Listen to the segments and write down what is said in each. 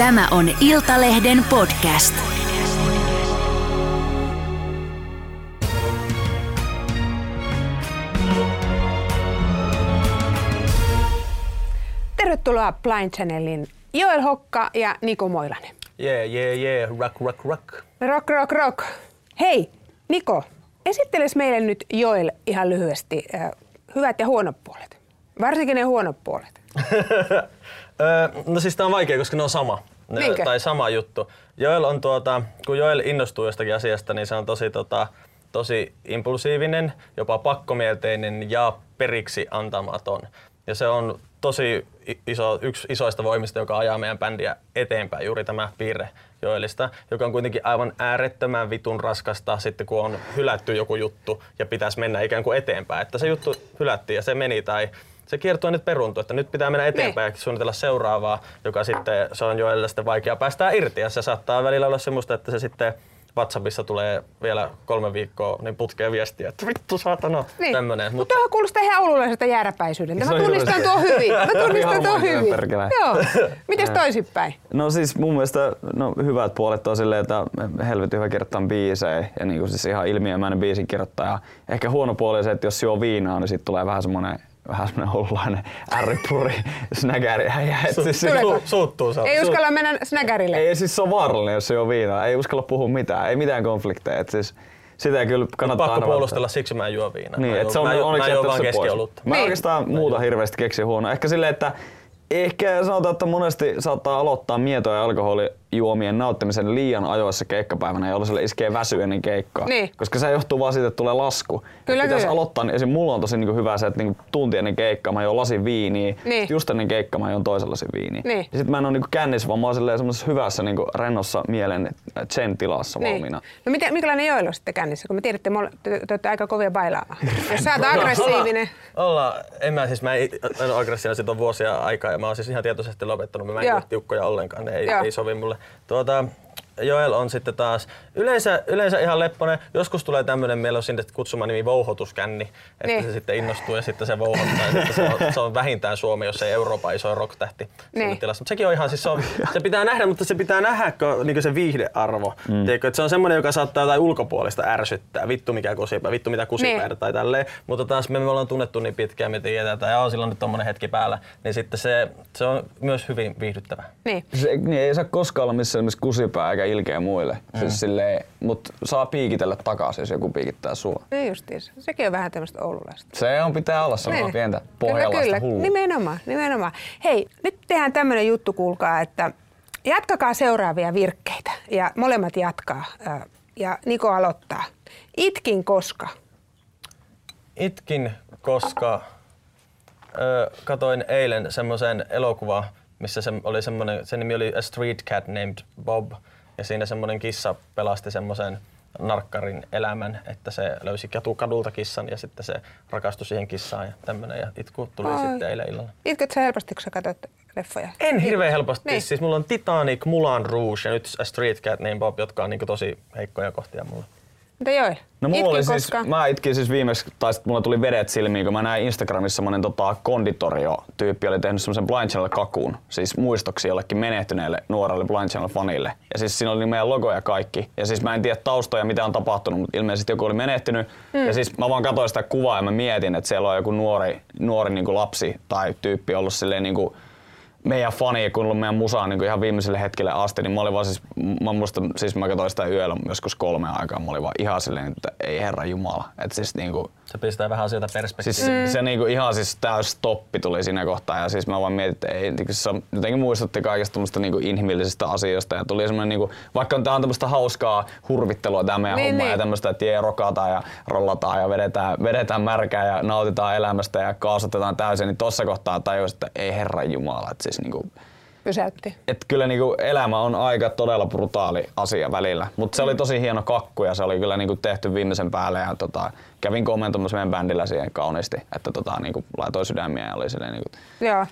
Tämä on Iltalehden podcast. Tervetuloa Blind Channelin Joel Hokka ja Niko Moilanen. Yeah, rock. Hei, Niko, esitteles meille nyt Joel ihan lyhyesti hyvät ja huonot puolet. Varsinkin ne huonot puolet. No siis tää on vaikea, koska ne on sama. Niinkö? Tai sama juttu. Joel on kun Joel innostuu jostakin asiasta, niin se on tosi impulsiivinen, jopa pakkomielteinen ja periksi antamaton. Ja se on tosi yksi isoista voimista, joka ajaa meidän bändiä eteenpäin, juuri tämä piirre Joelista, joka on kuitenkin aivan äärettömän vitun raskasta sitten, kun on hylätty joku juttu ja pitäisi mennä ikään kuin eteenpäin. Että se juttu hylättiin ja se meni tai se kiertue nyt peruntui, että nyt pitää mennä eteenpäin ja suunnitella seuraavaa, joka sitten se on Joelille sitten vaikea päästää irti. Ja se saattaa välillä olla semmoista, että se sitten WhatsAppissa tulee vielä 3 viikkoa niin putkeen viestiä, että vittu saatana, niin. Tämmönen. Mutta tuohon kuulostaa ihan oululaiselta jääräpäisyydeltä. Mä tunnistan tuo hyvin. Joo. Mites toisinpäin? No siis mun mielestä hyvät puolet on silleen, että helvetin hyvä kirjoittaa biisejä ja niinku siis ihan ilmiömäinen biisin kirjoittaja. Ehkä huono puoli on se, että jos juo viinaa, niin sit tulee vähän semmonen oululainen ärripuri snäkäri äijä. Siis suuttuu saa. Ei uskalla mennä snäkärille. Ei siis se on vaarallinen, jos se on viinaa. Ei uskalla puhua mitään. Ei mitään konflikteja. Et siis sitä kyllä kannattaa pakko puolustella, siksi mä en juo viinaa. Niin, et se on onneksi jättänyt se pois. Mä en oikeastaan muuta hirveästi keksiä huonoa. Ehkä silleen, että ehkä sanotaan, että monesti saattaa aloittaa mietoja ja alkoholijuomien nauttamisen liian ajoissa keikkapäivänä, jolloin sille iskee väsy ennen keikkaa. Niin. Koska se johtuu vaan siitä, että tulee lasku. Kyllä, pitäisi aloittaa, niin esimerkiksi mulla on tosi hyvä se, että tunti ennen keikkaa mä joon lasin viiniä, niin. Just ennen keikkaa mä joon toisen lasin viiniä. Niin. Ja sit mä en oo kännissä, vaan mä oon semmoisessa hyvässä rennossa mielen zen tilassa niin. Valmiina. No minkälainen Joel on sitten kännissä, kun me tiedätte, te olette aika kovia bailaamaan. Jos sä oot aggressiivinen. Mä en oo aggressiivinen, siitä on vuosia aikaa. Mä oon siis ihan tietoisesti lopettanut, mä en ole tiukkoja ollenkaan, ne ei sovi mulle. Joel on sitten taas yleensä ihan lepponen. Joskus tulee tämmönen, meillä on sinne kutsuma nimi vouhotuskänni, että niin. Se sitten innostuu ja sitten se vouhottaa. Ja sitten se on vähintään Suomi, jos ei Euroopan iso rocktähti niin. Tilassa. Mutta sekin on ihan, siis se pitää nähdä, mutta se pitää nähdä niin se viihdearvo. Mm. Tiedätkö, se on semmoinen, joka saattaa jotain ulkopuolista ärsyttää. Vittu mikä kusipää, vittu mitä kusipää niin. Tai tälleen. Mutta taas me ollaan tunnettu niin pitkään, me tiedetään, että sillä on nyt tommonen hetki päällä. Niin sitten se on myös hyvin viihdyttävä. Niin. Se ei saa koskaan olla missään kusipää eikä ilkeä muille. Siis silleen, mut saa piikitellä takaisin, jos joku piikittää sua. No justiis. Sekin on vähän tämmöstä oululaista. Se on, pitää olla semmoinen pientä pohjalaista hullua. Nimenomaan. Hei, nyt tehdään tämmönen juttu, kuulkaa, että jatkakaa seuraavia virkkeitä. Ja molemmat jatkaa. Ja Niko aloittaa. Itkin koska. Katoin eilen semmoisen elokuvan, missä se oli semmoinen, sen nimi oli A Street Cat Named Bob. Ja siinä semmoinen kissa pelasti semmoisen narkkarin elämän, että se löysi kadulta kissan ja sitten se rakastui siihen kissaan ja tämmönen. Ja itku tuli sitten eilen illalla. Itket sä helposti, kun sä katsot leffoja? En hirveän helposti. Niin. Siis mulla on Titanic, Moulin Rouge ja nyt A Street Cat Named Bob, jotka on tosi heikkoja kohtia mulle. Mitä Joel? No mulla siis, mä itkin siis viimeksi, tai sit mulla tuli vedet silmiin, kun mä näin Instagramissa semmonen konditorio-tyyppi oli tehnyt semmosen Blind Channel-kakun, siis muistoksi jollekin menehtyneelle nuorelle Blind Channel-fanille. Ja siis siinä oli meidän logo ja kaikki. Ja siis mä en tiedä taustoja, mitä on tapahtunut, mutta ilmeisesti joku oli menehtynyt. Mm. Ja siis mä vaan katsoin sitä kuvaa ja mä mietin, että siellä on joku nuori niin kuin lapsi tai tyyppi ollut silleen niin kuin meidän fani, kun on ollut meidän musaa niin ihan viimeiselle hetkelle asti, niin mä olin vaan mä katsoin sitä yöllä joskus 3 aikaa, mä olin vaan ihan silleen, että ei herra jumala. Et siis niinku se pistää vähän sieltä perspektiiviin. Siis, se niinku ihan siis täys stoppi tuli siinä kohtaa ja siis mä vaan mietin, että ei, se jotenkin muistutti kaikista tommoista niinku inhimillisistä asioista ja tuli semmoinen niinku, vaikka tää on tämmöstä hauskaa hurvittelua tää meidän homma ja tämmöstä, että rokataan ja rollataan ja vedetään märkää ja nautitaan elämästä ja kaasutetaan täysin, niin tossa kohtaa tajus, että ei herra jumala. Siis niinku, et kyllä niinku elämä on aika todella brutaali asia välillä, mutta se oli tosi hieno kakku ja se oli kyllä niinku tehty viimeisen päälle ja kävin kommentoimassa meidän bändillä siihen kauniisti, että niinku laitoin sydämiä ja oli silleen niinku. Joo.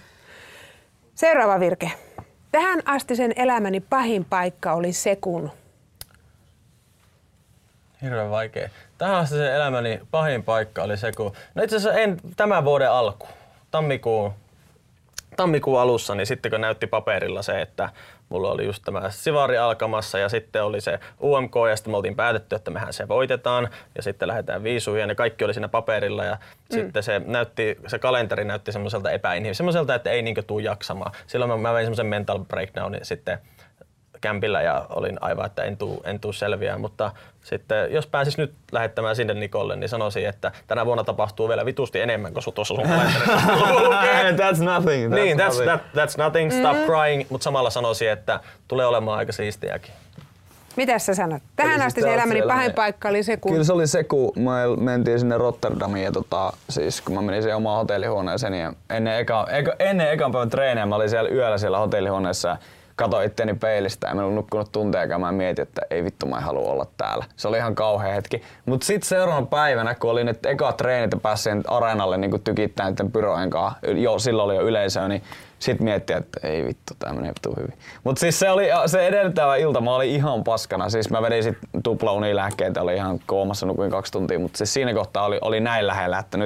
Seuraava virke. Tähän asti sen elämäni pahin paikka oli se kun. Hirveän vaikea. Tähän asti sen elämäni pahin paikka oli se kun. No itse asiassa tämän vuoden alku, tammikuun. tammikuun alussa, niin sitten kun näytti paperilla se, että mulla oli just tämä sivari alkamassa ja sitten oli se UMK ja sitten me oltiin päätetty, että mehän se voitetaan ja sitten lähdetään viisuihin ja ne kaikki oli siinä paperilla ja sitten se kalenteri näytti semmoiselta epäinhimilliseltä, semmoiselta, että ei niinkö tuu jaksamaan. Silloin mä vein semmoisen mental breakdownin sitten kämpillä ja olin aivan, että en tuu selviää, mutta sitten jos pääsis nyt lähettämään sinne Nikolle, niin sanoisin, että tänä vuonna tapahtuu vielä vitusti enemmän kuin tuossa sun kalenterissa. That's nothing. Niin, that's nothing, stop crying, mutta samalla sanoisin, että tulee olemaan aika siistiäkin. Mitäs sä sanot? Tähän asti se elämäni pahin paikka oli se, kun... Kyllä se oli se, kun me mentiin sinne Rotterdamiin ja siis kun mä menin siihen omaan hotellihuoneeseen ja ennen ekan päivän treenejä mä olin siellä yöllä siellä hotellihuoneessa. Katoin itteeni peilistä ja mä en nukkunut tunteakaan. Mä mietin, että ei vittu, mä en halua olla täällä. Se oli ihan kauhea hetki. Mut sit seuraavana päivänä, kun oli nyt eka treenit ja pääsin areenalle niin tykittämään niiden pyrojen kanssa, silloin oli jo yleisöä, niin sit miettii, että ei vittu, tää menee vittu hyvin. Mut siis se edeltävä ilta, mä olin ihan paskana. Siis mä vedin sit tuplaunilääkkeitä, oli ihan koomassa, nukuin 2 tuntia. Mut siis siinä kohtaa oli näin lähellä, että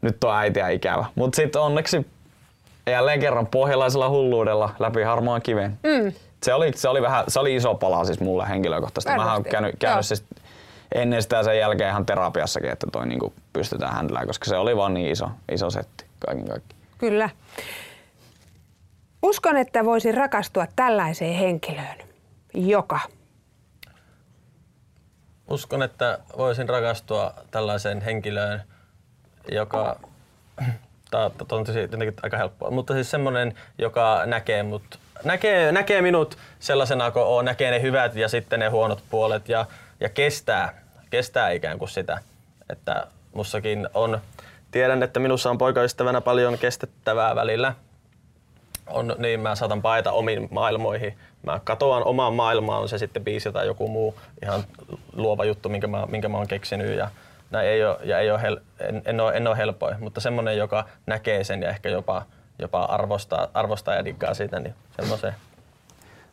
nyt on äitiä ikävä. Mut sit onneksi jälleen kerran pohjalaisella hulluudella läpi harmaan kiveen. Mm. Se oli iso pala siis mulle henkilökohtaisesti. Mä oon käynyt siis ennen sitä ja sen jälkeen ihan terapiassakin, että toi niinku pystytään händelään, koska se oli vaan niin iso setti kaiken kaikkiaan. Kyllä. Uskon, että voisin rakastua tällaiseen henkilöön, joka... Uskon, että voisin rakastua tällaiseen henkilöön, joka... Tämä on tietenkin aika helppoa, mutta siis semmoinen, joka näkee minut sellaisena kuin on, näkee ne hyvät ja sitten ne huonot puolet ja kestää ikään kuin sitä, että mussakin on, tiedän, että minussa on poikaystävänä paljon kestettävää välillä, on, niin mä saatan paeta omiin maailmoihin, mä katoan omaan maailmaan, on se sitten biisi tai joku muu ihan luova juttu, minkä mä oon keksinyt ja näin en ole helpoin, mutta semmoinen, joka näkee sen ja ehkä jopa arvostaa ja diggaa siitä, niin semmoiseen.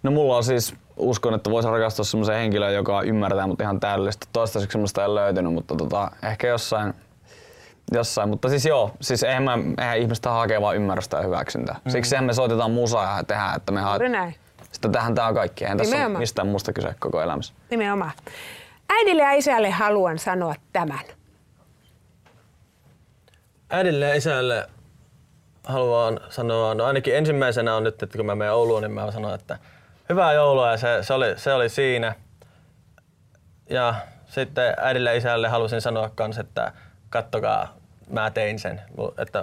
No mulla on siis, uskon, että voisi rakastua semmoiseen henkilöön, joka ymmärtää mut ihan täydellisesti. Toistaiseksi semmoista ei löytynyt, mutta ehkä jossain. Mutta siis joo, siis eihän ihmistä hakee vaan ymmärrystä ja hyväksyntää. Mm-hmm. Siksihän me soitetaan musaa ja tehdään, että me haetaan. Sitten tähän tää on kaikki, eihän tässä ole mistään muusta kyse koko elämässä. Nimenomaan. Äidille ja isälle haluan sanoa tämän. Äidille ja isälle haluan sanoa, no ainakin ensimmäisenä on nyt, että kun mä menen Ouluun, niin mä sanon, että hyvää joulua ja se oli siinä. Ja sitten äidille ja isälle halusin sanoa kans, että kattokaa, mä tein sen. Että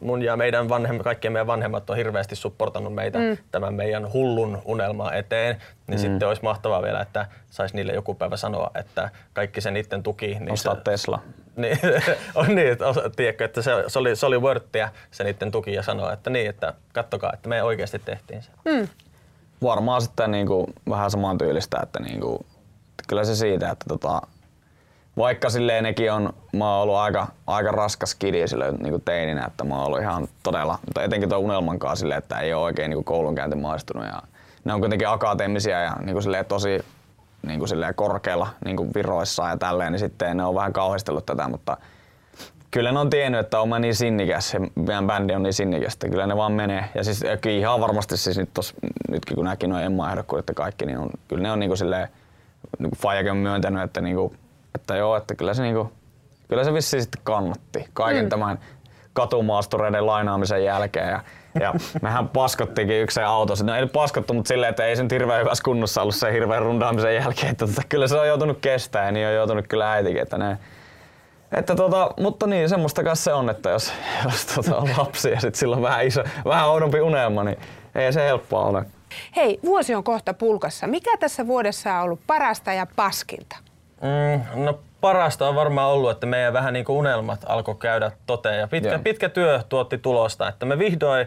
mun ja meidän kaikkien meidän vanhemmat on hirveästi supportannut meitä tämän meidän hullun unelman eteen. Niin sitten olisi mahtavaa vielä, että sais niille joku päivä sanoa, että kaikki sen niiden tuki. Niin ostaa Tesla. Niin, on niin, tiedätkö, että se oli worttiä se niiden tuki ja sanoa, että niin, että kattokaa, että me oikeasti tehtiin se. Mm. Varmaan sitten niinku vähän saman tyylistä, että niinku, kyllä se siitä, että vaikka silleen nekin on, mä oon ollut aika raskas kidi silleen niinku teininä, että mä oon ollut ihan todella, mutta etenkin tuon unelmankaan silleen, että ei oo oikein niinku koulunkäynti maistunut ja ne on kuitenkin akateemisia ja niinku silleen tosi niinku silleen korkealla niinku viroissaan ja tälleen, niin sitten ne on vähän kauhistellut tätä, mutta kyllä ne on tiennyt, että oon mä niin sinnikäs, meidän bändi on niin sinnikäs, että kyllä ne vaan menee. Ja siis ihan varmasti siis nytkin kun näki noin Emma-ehdokkuudet ja kaikki, niin kyllä ne on niinku silleen, niinku faijakin on myöntänyt, että niinku että joo, että kyllä se vissiin sitten kannatti kaiken tämän katumaastureiden lainaamisen jälkeen. Ja mehän paskottiinkin ykseen autossa. No ei paskottu, mutta silleen, että ei se nyt hirveän hyvässä kunnossa ollut sen hirveän rundaamisen jälkeen. Että kyllä se on joutunut kestämään ja niin on joutunut kyllä äitikin. Mutta niin, semmoista kanssa se on, että jos on lapsi ja sitten sillä on vähän oudompi unelma, niin ei se helppoa ole. Hei, vuosi on kohta pulkassa. Mikä tässä vuodessa on ollut parasta ja paskinta? No parasta on varmaan ollut, että meidän vähän niin kuin unelmat alkoi käydä toteen ja pitkä työ tuotti tulosta, että me vihdoin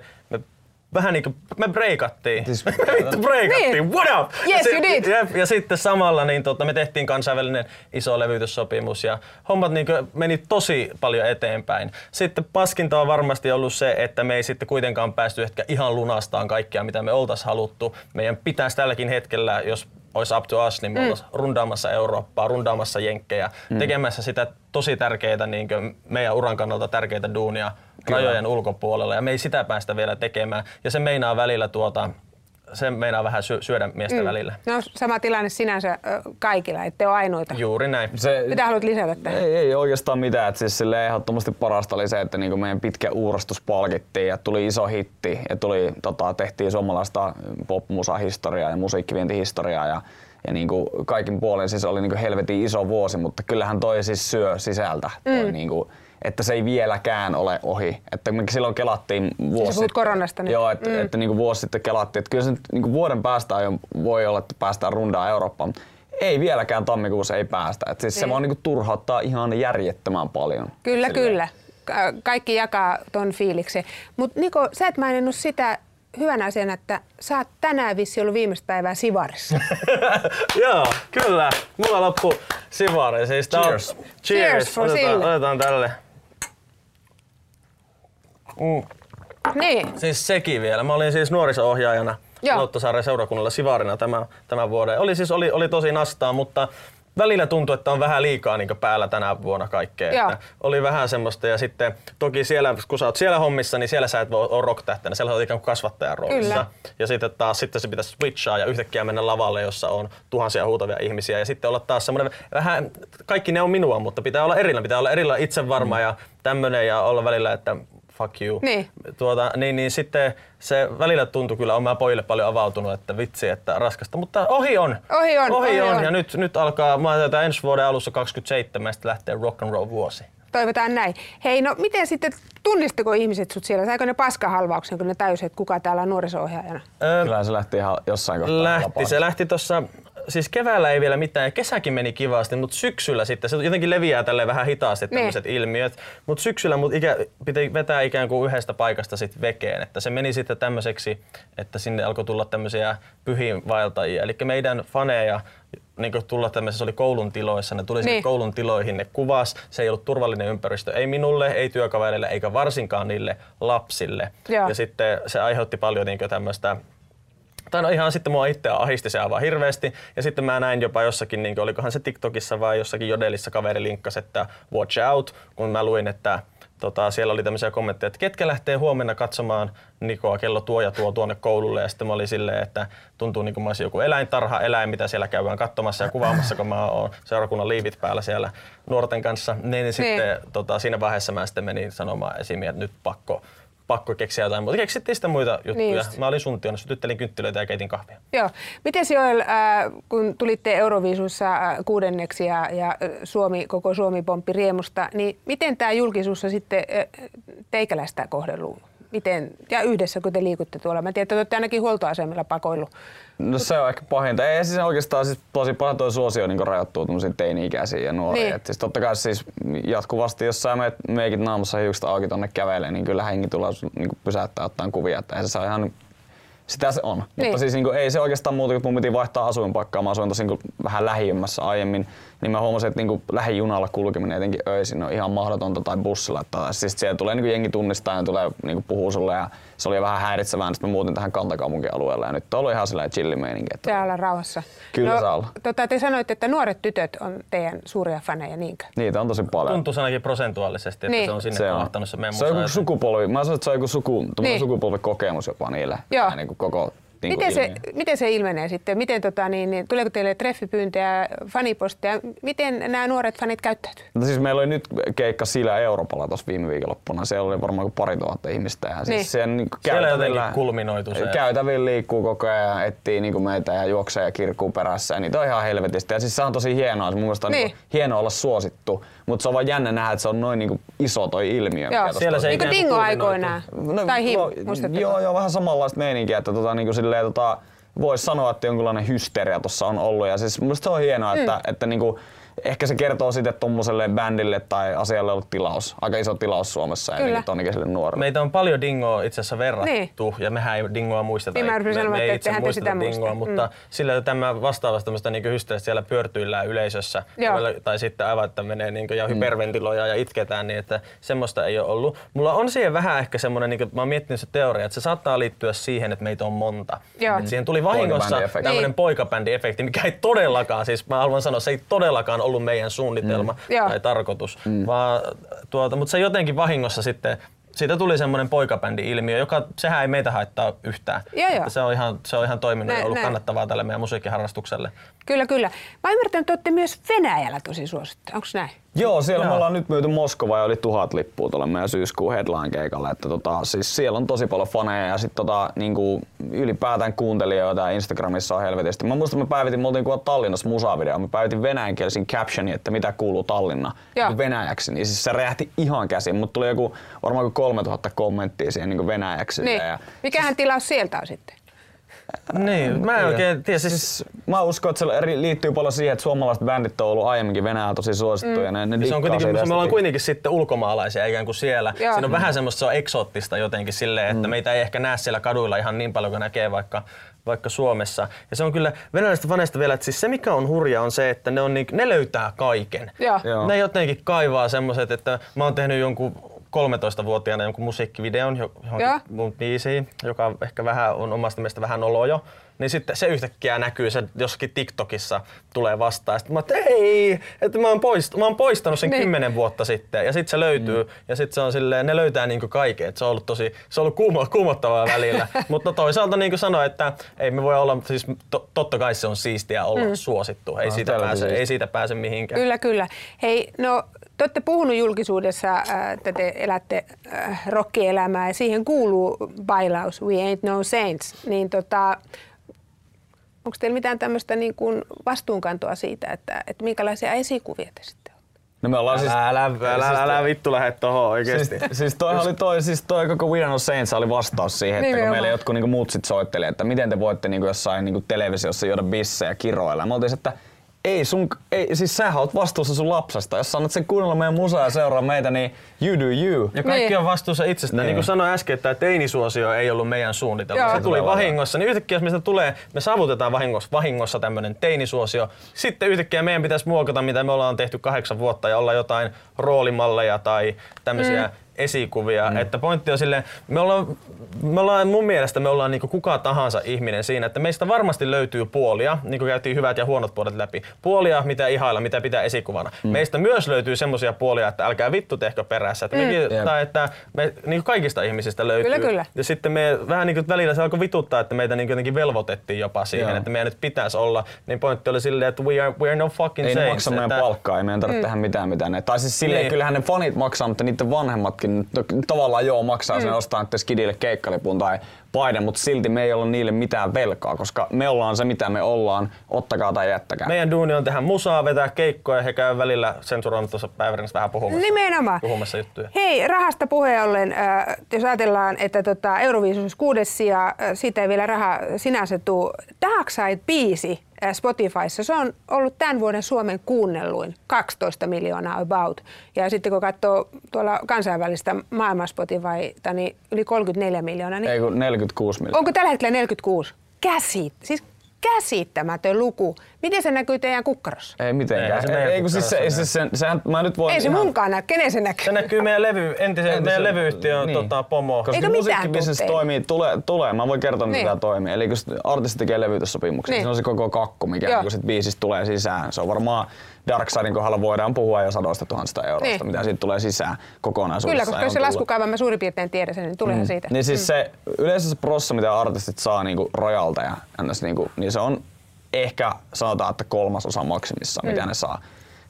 vähän niinku me breikattiin. Niin. What up? Yes, you did. Ja sitten samalla niin me tehtiin kansainvälinen iso levytyssopimus ja hommat niin meni tosi paljon eteenpäin. Sitten paskinta on varmasti ollut se, että me ei sitten kuitenkaan päästy ehkä ihan lunastaan kaikkea, mitä me oltais haluttu. Meidän pitäisi tälläkin hetkellä, jos olisi up to us, niin me oltais rundaamassa Eurooppaa, rundaamassa jenkkejä, tekemässä sitä tosi tärkeitä, niin meidän uran kannalta tärkeitä duunia rajojen ulkopuolella ja me ei sitä päästä vielä tekemään ja se meinaa välillä sen meinaa vähän syödä miestä välillä. No sama tilanne sinänsä kaikilla, ettei ole ainoita. Juuri näin. Mitä haluat lisätä tähän? Ei oikeastaan mitään. Siis silleen ehdottomasti parasta oli se, että niinku meidän pitkä uurastus palkittiin ja tuli iso hitti ja tuli, tehtiin suomalaista popmusahistoriaa ja musiikkivientihistoriaa ja niinku kaikin puolin siis oli niinku helvetin iso vuosi, mutta kyllähän toi siis syö sisältä. Toi niinku, että se ei vieläkään ole ohi. Että me silloin kelattiin vuosi sitten. Koronasta. Niin. Joo, että niinku vuosi sitten kelattiin. Että kyllä se nyt niinku vuoden päästä voi olla, että päästään rundaan Eurooppaan. Ei vieläkään tammikuussa ei päästä. Että siis se vaan niinku turhauttaa ihan järjettömän paljon. Kyllä, kyllä. Kaikki jakaa ton fiiliksen. Mutta Niko, sä et maininnut sitä hyvänä asiana, että sä oot tänään vissi ollut viimeistä päivää Sivarissa. Joo, kyllä. Mulla loppu Sivari. Siis cheers. Cheers. Otetaan tälle. Niin. Siis sekin vielä. Mä olin siis nuoriso-ohjaajana Lauttosaaren seurakunnalla Sivarina tämän vuoden. Oli tosi nastaa, mutta välillä tuntuu, että on vähän liikaa niin päällä tänä vuonna kaikkea. Että oli vähän semmoista ja sitten toki siellä, kun sä oot siellä hommissa, niin siellä sä et ole rock-tähtenä. Siellä sä oot ikään kuin kasvattajan roolissa. Ja sitten taas se pitäisi switchaa ja yhtäkkiä mennä lavalle, jossa on tuhansia huutavia ihmisiä. Ja sitten olla taas semmoinen vähän, kaikki ne on minua, mutta pitää olla erillä itsevarma ja tämmöinen ja olla välillä, että fuck you. Niin. Niin sitten se välillä tuntui kyllä, on mä pojille paljon avautunut, että vitsi, että raskasta, mutta ohi on. Ja nyt alkaa, mä ajattelin ensi vuoden alussa 27, sitten lähtee rock and roll vuosi. Toivotaan näin. Hei, no miten sitten, tunnistako ihmiset sut siellä? Saiko ne paskahalvauksen, kun ne täysi, että kuka täällä on nuoriso-ohjaajana? Kyllä se lähti ihan jossain kohtaa. Se lähti tuossa. Siis keväällä ei vielä mitään ja kesäkin meni kivasti, mutta syksyllä sitten, se jotenkin leviää tälleen vähän hitaasti tämmöiset ilmiöt, mutta syksyllä piti vetää ikään kuin yhdestä paikasta sitten vekeen, että se meni sitten tämmöiseksi, että sinne alkoi tulla tämmöisiä pyhiinvaeltajia, eli meidän faneja, niin kuin tulla tämmöisessä, se oli koulun tiloissa, ne tuli sinne koulun tiloihin, ne kuvasi, se ei ollut turvallinen ympäristö, ei minulle, ei työkavereille, eikä varsinkaan niille lapsille. Ja sitten se aiheutti paljon niin kuin tämmöistä. Tai no ihan sitten mua itseä ahisti se aivan hirveästi. Ja sitten mä näin jopa jossakin, niin olikohan se TikTokissa vai jossakin Jodelissa kaveri linkkasi, että watch out, kun mä luin, että siellä oli tämmöisiä kommentteja, että ketkä lähtee huomenna katsomaan Nikoa, kello tuo ja tuo tuonne koululle. Ja sitten mä olin silleen, että tuntuu niin kuin mä olisin joku eläin, mitä siellä käydään katsomassa ja kuvaamassa, kun mä oon seurakunnan liivit päällä siellä nuorten kanssa. Niin sitten siinä vaiheessa mä sitten menin sanomaan esimiehen, että nyt pakko keksiä jotain, mutta keksittiin sitä muita juttuja. Mä olin suntiona, sytyttelin kynttilöitä ja keitin kahvia. Joo. Miten Joel, kun tulitte Euroviisussa 6. ja koko Suomi pomppi riemusta, niin miten tämä julkisuus on sitten teikäläistä kohdellut? Miten? Ja yhdessä, kun te liikutte tuolla. Mä tiedän, että te olette ainakin huoltoasemilla pakoillut. No se on ehkä pahinta. Ei siis oikeastaan tosi paljon tuo suosio niin rajoittuu tuollaisiin teini-ikäisiin ja nuoriin. Niin. Siis totta kai siis jatkuvasti, jos sä menet meikit naamassa hiukset auki tonne kävelee, niin kyllä henki tulee niin pysäyttää ottaan kuvia. Että se on ihan. Sitä se on. Niin. Mutta siis niin ei se oikeastaan muuta, kun mun piti vaihtaa asuinpaikkaa. Mä asuin tossa niin vähän lähiömmässä aiemmin, niin mä huomasin, että niin lähijunalla kulkeminen jotenkin öisin on ihan mahdotonta tai bussilla. Siis siellä tulee niin jengi tunnistaa ja tulee niin puhuu sulle ja se oli vähän häiritsevää. Sitten mä muutin tähän kantakaupunkialueelle ja nyt on ollut ihan sellainen chillimeininki. Täällä ollaan rauhassa. Kyllä no, saa olla. Te sanoitte, että nuoret tytöt on teidän suuria faneja, niinkö? Niitä on tosi paljon. Tuntuu ainakin prosentuaalisesti, että niin. Se on sinne mahtanut se memmussa. Se on joku sukupolvi. Mä sanoin, että se on joku sukupolvikokemus jopa niille. Koko, miten se ilmenee sitten? Miten, tuleeko teille treffipyyntöjä, faniposteja? Miten nämä nuoret fanit käyttäytyy? No siis meillä oli nyt keikka Sillä Euroopalla tuossa viime viikonloppuna. Siellä oli varmaan 2000 ihmistä. Ja siis siellä jotenkin kulminoitu se. Käytävillä liikkuu koko ajan, etsii niin kuin meitä ja juoksee ja kirkkuu perässä. Ja niitä on ihan helvetistä. Ja siis se on tosi hienoa. Mun mielestä on niin hienoa olla suosittu. Mutta se on vaan jännä nähdä, että se on noin niinku iso toi ilmiö. Niin kuin dingo-aikoinaan. Tai Him, muistatteko? Joo, vähän samanlaista meininkiä. Että niinku silleen, voisi sanoa, että jonkinlainen hysteria tuossa on ollut. Ja siis mun se on hienoa, että niinku, ehkä se kertoo siitä, että tuommoiselle bändille tai asialle on ollut tilaus. Aika iso tilaus Suomessa ja niitä on ikäisille nuorille. Meitä on paljon dingoa itse asiassa verrattu ja mehän ei dingoa muisteta. Me ei itse muisteta dingoa, mutta sillä tämä vastaavasti tämmöistä niinku hysteria siellä pyörtyillään yleisössä. Tai sitten aivan, että menee niinku, ja hyperventiloja ja itketään, niin että semmoista ei ole ollut. Mulla on siihen vähän ehkä semmoinen, niin mä oon miettinyt se teoria, että se saattaa liittyä siihen, että meitä on monta. Että siihen tuli vahingossa tämmöinen poikabändiefekti, mikä ei todellakaan, siis mä haluan sanoa, se ei todellakaan ollut meidän suunnitelma tai tarkoitus, mutta se jotenkin vahingossa sitten siitä tuli semmoinen poikabändi-ilmiö, joka sehän ei meitä haittaa yhtään. Joo. Se on ihan toiminut ja ollut kannattavaa tälle meidän musiikkiharrastukselle. Kyllä. Mä ymmärtän, että olette myös Venäjällä tosi suosittu. Onko näin? Joo, siellä me ollaan nyt myyty Moskova ja oli 1000 lippua tuolla meidän syyskuun headline-keikalla. Että siis siellä on tosi paljon faneja ja sit niinku ylipäätään kuuntelijoita ja Instagramissa on helvetisti. Mä muistan, että me oltiin kuva Tallinnassa musavideoon. Me päivitin venäjänkielisiin captionin, että mitä kuuluu Tallinna venäjäksi. Niin siis se räjähti ihan käsiin. Mut tuli joku varmaan 3000 kommenttia siihen niin venäjäksi. Niin. Ja mikähän tilaus sieltä on sitten? Niin, mä en oikein tiedä. Siis, mä uskon, että se liittyy paljon siihen, että suomalaiset bändit on ollut aiemminkin Venäjällä tosi suosittuja. Me ollaan kuitenkin sitten ulkomaalaisia ikään kuin siellä. Joo. Siinä on vähän semmoista, se on eksoottista jotenkin silleen, että meitä ei ehkä näe siellä kaduilla ihan niin paljon kuin näkee vaikka Suomessa. Ja se on kyllä venäläisistä faneista vielä, että siis se mikä on hurja on se, että ne löytää kaiken. Joo. Ne jotenkin kaivaa semmoiset, että mä oon tehnyt jonkun 13-vuotiaana jonkun musiikkivideon, johonkin mun biisiin, joka ehkä vähän on omasta mielestä vähän olo jo. Niin sitten se yhtäkkiä näkyy, se jossakin TikTokissa tulee vastaan. Sitten mä oon, että ei, että mä oon poistanut sen 10 vuotta sitten. Ja sitten se löytyy ja sitten se on silleen, ne löytää niinku kaiken. Se on ollut tosi, se on ollut kuumottavaa välillä. Mutta toisaalta niinku sanoa, että ei me voi olla, siis totta kai se on siistiä olla suosittu. Ei siitä pääse mihinkään. Kyllä. Hei, no te olette puhunut julkisuudessa, että te elätte rokkielämää ja siihen kuuluu bailaus, we ain't no saints. Niin onko teillä mitään tämmöistä niin kuin vastuunkantoa siitä, että minkälaisia esikuvia te sitten olette? No me ollaan älä vittu lähde tohon oikeesti. Siis toi koko We Are No Saints oli vastaus siihen, että kun meille jotkut niinku muut sit soitteli, että miten te voitte niinku jossain niinku televisiossa juoda bissejä ja kiroilla. Me oltiin, että siis sähän oot vastuussa sun lapsesta. Jos sanot sen kuunnella meidän musaa ja seuraa meitä, niin you do you. Ja kaikki on vastuussa itsestään. Niin kuin sanoin äsken, että teinisuosio ei ollut meidän suunnitelma. Se tuli vahingossa. Niin yhtäkkiä jos meistä tulee, me saavutetaan vahingossa tämmönen teinisuosio. Sitten yhtäkkiä meidän pitäisi muokata, mitä me ollaan tehty 8 vuotta ja olla jotain roolimalleja tai tämmöisiä esikuvia. Että pointti on silleen, mun mielestä me ollaan niinku kuka tahansa ihminen siinä, että meistä varmasti löytyy puolia, niinku käytiin hyvät ja huonot puolet läpi. Puolia, mitä ihailla, mitä pitää esikuvana. Meistä myös löytyy semmoisia puolia, että älkää vittu tehkö perässä. Että me niinku kaikista ihmisistä löytyy. Kyllä. Ja sitten me vähän niinku välillä se alkoi vituttaa, että meitä niinku jotenkin velvoitettiin jopa siihen, että meidän nyt pitäisi olla. Niin pointti oli silleen, että we are no fucking saints. Ei ne maksa meidän palkkaa, ei meidän tarvitse tehdä mitään. Tai siis silleen, kyllähän ne fanit maksaa, mutta niiden vanhemmatkin tavallaan maksaa sen ostaa nyt skidille keikkalipun tai paiden, mutta silti me ei olla niille mitään velkaa, koska me ollaan se mitä me ollaan, ottakaa tai jättäkää. Meidän duuni on tehdä musaa, vetää keikkoja ja käy välillä sensuroinnut tuossa päivärinässä vähän puhumassa juttuja. Hei, rahasta puheen ollen, jos ajatellaan, että Eurovision 6. ja siitä ei vielä raha sinänsä tuu. Dark Side -biisi Spotifyssa. Se on ollut tämän vuoden Suomen kuunnelluin, 12 miljoonaa about. Ja sitten kun katsoo tuolla kansainvälistä maailman Spotifyta, niin yli 34 miljoonaa. Niin ei kun 46 miljoonaa. Onko tällä hetkellä 46? Käsittämätön luku. Miten se näkyy teidän kukkarossa? Ei mitenkään. Ei se munkaan näy. Kenen se näkyy? Se näkyy meidän levyyhtiön pomo. Koska musiikkibisnes toimii, tulee. Mä voin kertoa mitä toimii. Eli kun artisti tekee levytyssopimuksen, se on se koko kakku, mikä sit biisistä tulee sisään. Se on varmaan Dark Sidein kohdalla voidaan puhua jo 100 000 eurosta, mitä siitä tulee sisään kokonaisuudessaan. Kyllä, koska jos se laskukaava mä suurin piirtein tiedän sen, niin tuleehan siitä. Niin siis se yleensä se prossa, mitä artistit saa niinku rojalta ja niin se on ehkä sanotaan, että 3/3 maksimissa, mitä ne saa.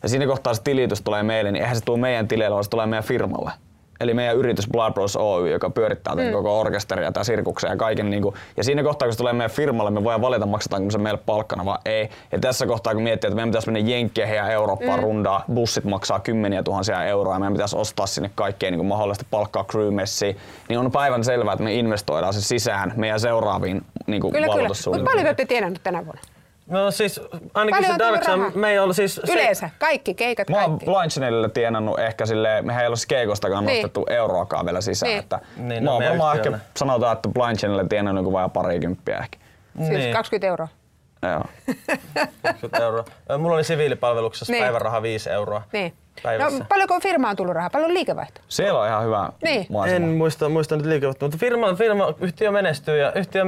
Ja siinä kohtaa se tilitys tulee meille, niin eihän se tule meidän tileille, vaan se tulee meidän firmalle. Eli meidän yritys Blood Bros Oy, joka pyörittää koko orkesteria tai sirkuksen ja kaiken. Niin kuin, ja siinä kohtaa, kun se tulee meidän firmalle, me voidaan valita, maksetaanko se meille palkkana vai ei. Ja tässä kohtaa, kun miettii, että meidän pitäisi mennä Jenkkeihin ja Eurooppaan rundaa, bussit maksaa 10 000 euroa ja meidän pitäisi ostaa sinne kaikkea niin mahdollisesti palkkaa crew-messiä, niin on päivän selvää, että me investoidaan se sisään meidän seuraaviin niin valutussuunnitelmiin. Mutta paljon te olette tienanneet tänä vuonna? No siis ainakin paljon se Dark Side, me ei ole siis... Yleensä, kaikki keikat, kaikki. Mä oon Blind Channelilla tienannut ehkä silleen, mehän ei ole siis keikostakaan nostettu euroakaan vielä sisään. Että mä oon varmaan ehkä sanotaan, että Blind Channelilla tienannut joku vajaa 20 ehkä. Siis 20 euroa? Joo. 20 euroa. Mulla oli siviilipalveluksessa päiväraha 5 euroa. Päivässä. No paljonko firmaan on tullut rahaa? Paljon liikevaihtoa? Siellä on ihan hyvä maasema. En muista nyt liikevaihtoa, mutta yhtiö menestyy ja yhtiö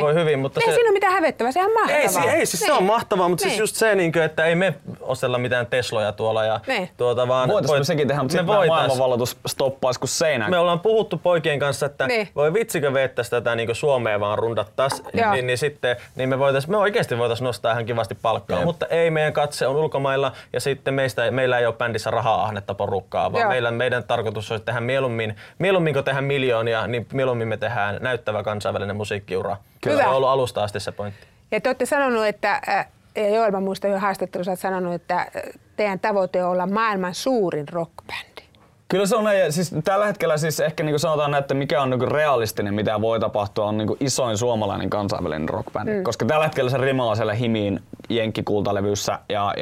voi hyvin. Mutta ei siinä ole mitään hävettävää, sehän on mahtavaa. Ei siis se on mahtavaa, mutta siis just se, että ei me ostella mitään Tesloja tuolla. Ja tuota vaan voitaisiin sekin tehdä, mutta sitten maailmanvalloitus stoppaisi kuin seinään. Me ollaan puhuttu poikien kanssa, että niin. Voi vitsikö veettäisi tätä niin Suomeen vaan rundattais, niin sitten niin me oikeasti voitaisiin nostaa ihan kivasti palkkaa. Mutta ei, meidän katse on ulkomailla ja sitten meillä ei ole bändissä rahaa ahnetta porukkaa, vaan meidän tarkoitus olisi tehdä mieluummin kun tehdään miljoonia, niin mieluummin me tehdään näyttävä kansainvälinen musiikkiura. Kyllä. Se on ollut alusta asti se pointti. Ja te olette sanonut, että, ja Joel, mä muistan jo haastattelussa, olet sanonut, että teidän tavoite on olla maailman suurin rockbändi. Kyllä se on, siis tällä hetkellä siis ehkä niin kuin sanotaan, että mikä on niin kuin realistinen, mitä voi tapahtua, on niin kuin isoin suomalainen kansainvälinen rockbändi. Koska tällä hetkellä se rimaa siellä Himiin Jenkkikultalevyssä ja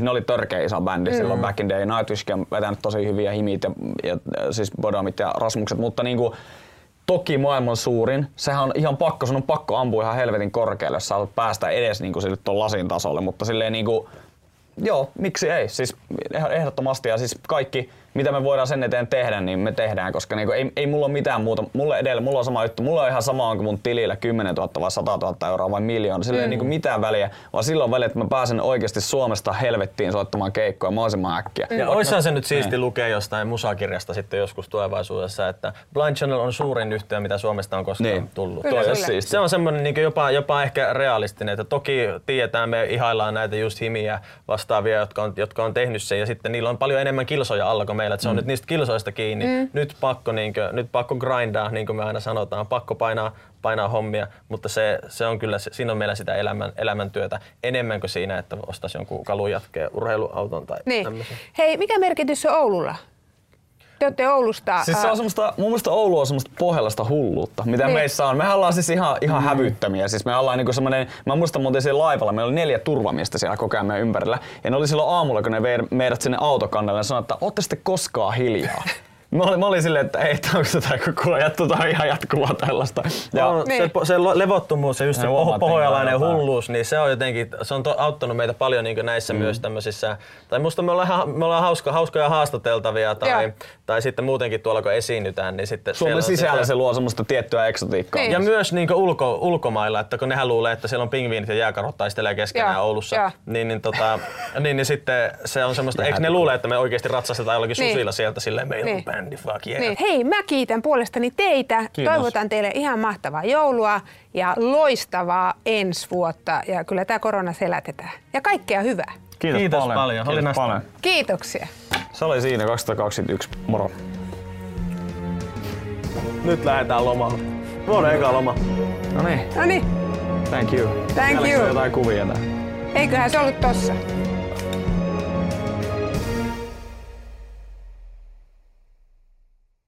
ne oli törkeä iso bändi silloin back in day. Nightwishkin on vetänyt tosi hyviä Himit ja siis Bodomit ja Rasmukset, mutta niin kuin, toki maailman suurin. Sehän on ihan pakko, sun on pakko ampua ihan helvetin korkealle, jos sä haluat päästä edes niinku sille ton lasin tasolle, mutta silleen niinku joo, miksi ei? Siis ehdottomasti ja siis kaikki mitä me voidaan sen eteen tehdä, niin me tehdään, koska niinku ei mulla ole mitään muuta. Mulla on sama juttu. Mulla on ihan sama, onko mun tilillä 10 000 vai 100 000 euroa vai miljoona. Sillä ei niinku mitään väliä, vaan silloin väliä, että mä pääsen oikeasti Suomesta helvettiin soittamaan keikkoja mahdollisimman äkkiä. Ja oissahan se nyt siisti lukea jostain musakirjasta sitten joskus tulevaisuudessa, että Blind Channel on suurin yhtiö, mitä Suomesta on koskaan tullut. Se on semmoinen niinku jopa ehkä realistinen, että toki tiedetään, me ihaillaan näitä just Himiä vastaavia, jotka on tehnyt sen ja sitten niillä on paljon enemmän kilsoja alla meillä, että se on nyt niistä kilsoista kiinni. Nyt pakko grindaa, niin kuin me aina sanotaan, pakko painaa hommia, mutta se on kyllä, siinä on meillä sitä elämäntyötä enemmän kuin siinä, että ostaisi jonkun kalujatkeen urheiluauton tai tämmöisen. Hei, mikä merkitys on Oululla? Te olette Oulusta. Siis se on semmoista, mun mielestä Oulu on semmoista pohjalaista hulluutta, mitä meissä on. Mehän ollaan siis ihan hävyttömiä. Siis me ollaan niinku semmoinen, mä muistan muuten siellä laivalla, meillä oli 4 turvamiestä siellä koko ajan meidän ympärillä. Ja ne oli silloin aamulla, kun ne vei meidät sinne autokannalle ja sanoi, että ootte sitten koskaan hiljaa. Mä olin silleen, että ei, onko tätä koko ajan, on ihan jatkuvaa tällaista. Ja se levottomuus ja just se pohjalainen hulluus, niin se on jotenkin, se on auttanut meitä paljon niin näissä myös tämmöisissä, tai musta me ollaan hauskoja haastateltavia tai sitten muutenkin tuolla kun esiinnytään, niin sitten Suomen sisällä se luo semmoista tiettyä eksotiikkaa. Ja myös niin ulkomailla, että kun nehän luulee, että siellä on pingviinit ja jääkarhut taistelee keskenään Oulussa, niin sitten se on semmoista, eikö ne luule, että me oikeasti ratsastetaan jollakin susilla sieltä silleen meillä päin. Niin. Hei, mä kiitän puolestani teitä. Kiitos. Toivotan teille ihan mahtavaa joulua ja loistavaa ensi vuotta. Ja kyllä tää korona selätetään. Ja kaikkea hyvää. Kiitos paljon. Kiitos paljon. Kiitoksia. Se oli siinä 2021. Moro. Nyt lähdetään lomalle. Vuoden eka loma. No niin. Thank you. Thank you. Jotain kuvia täällä. Eiköhän se ollut tossa.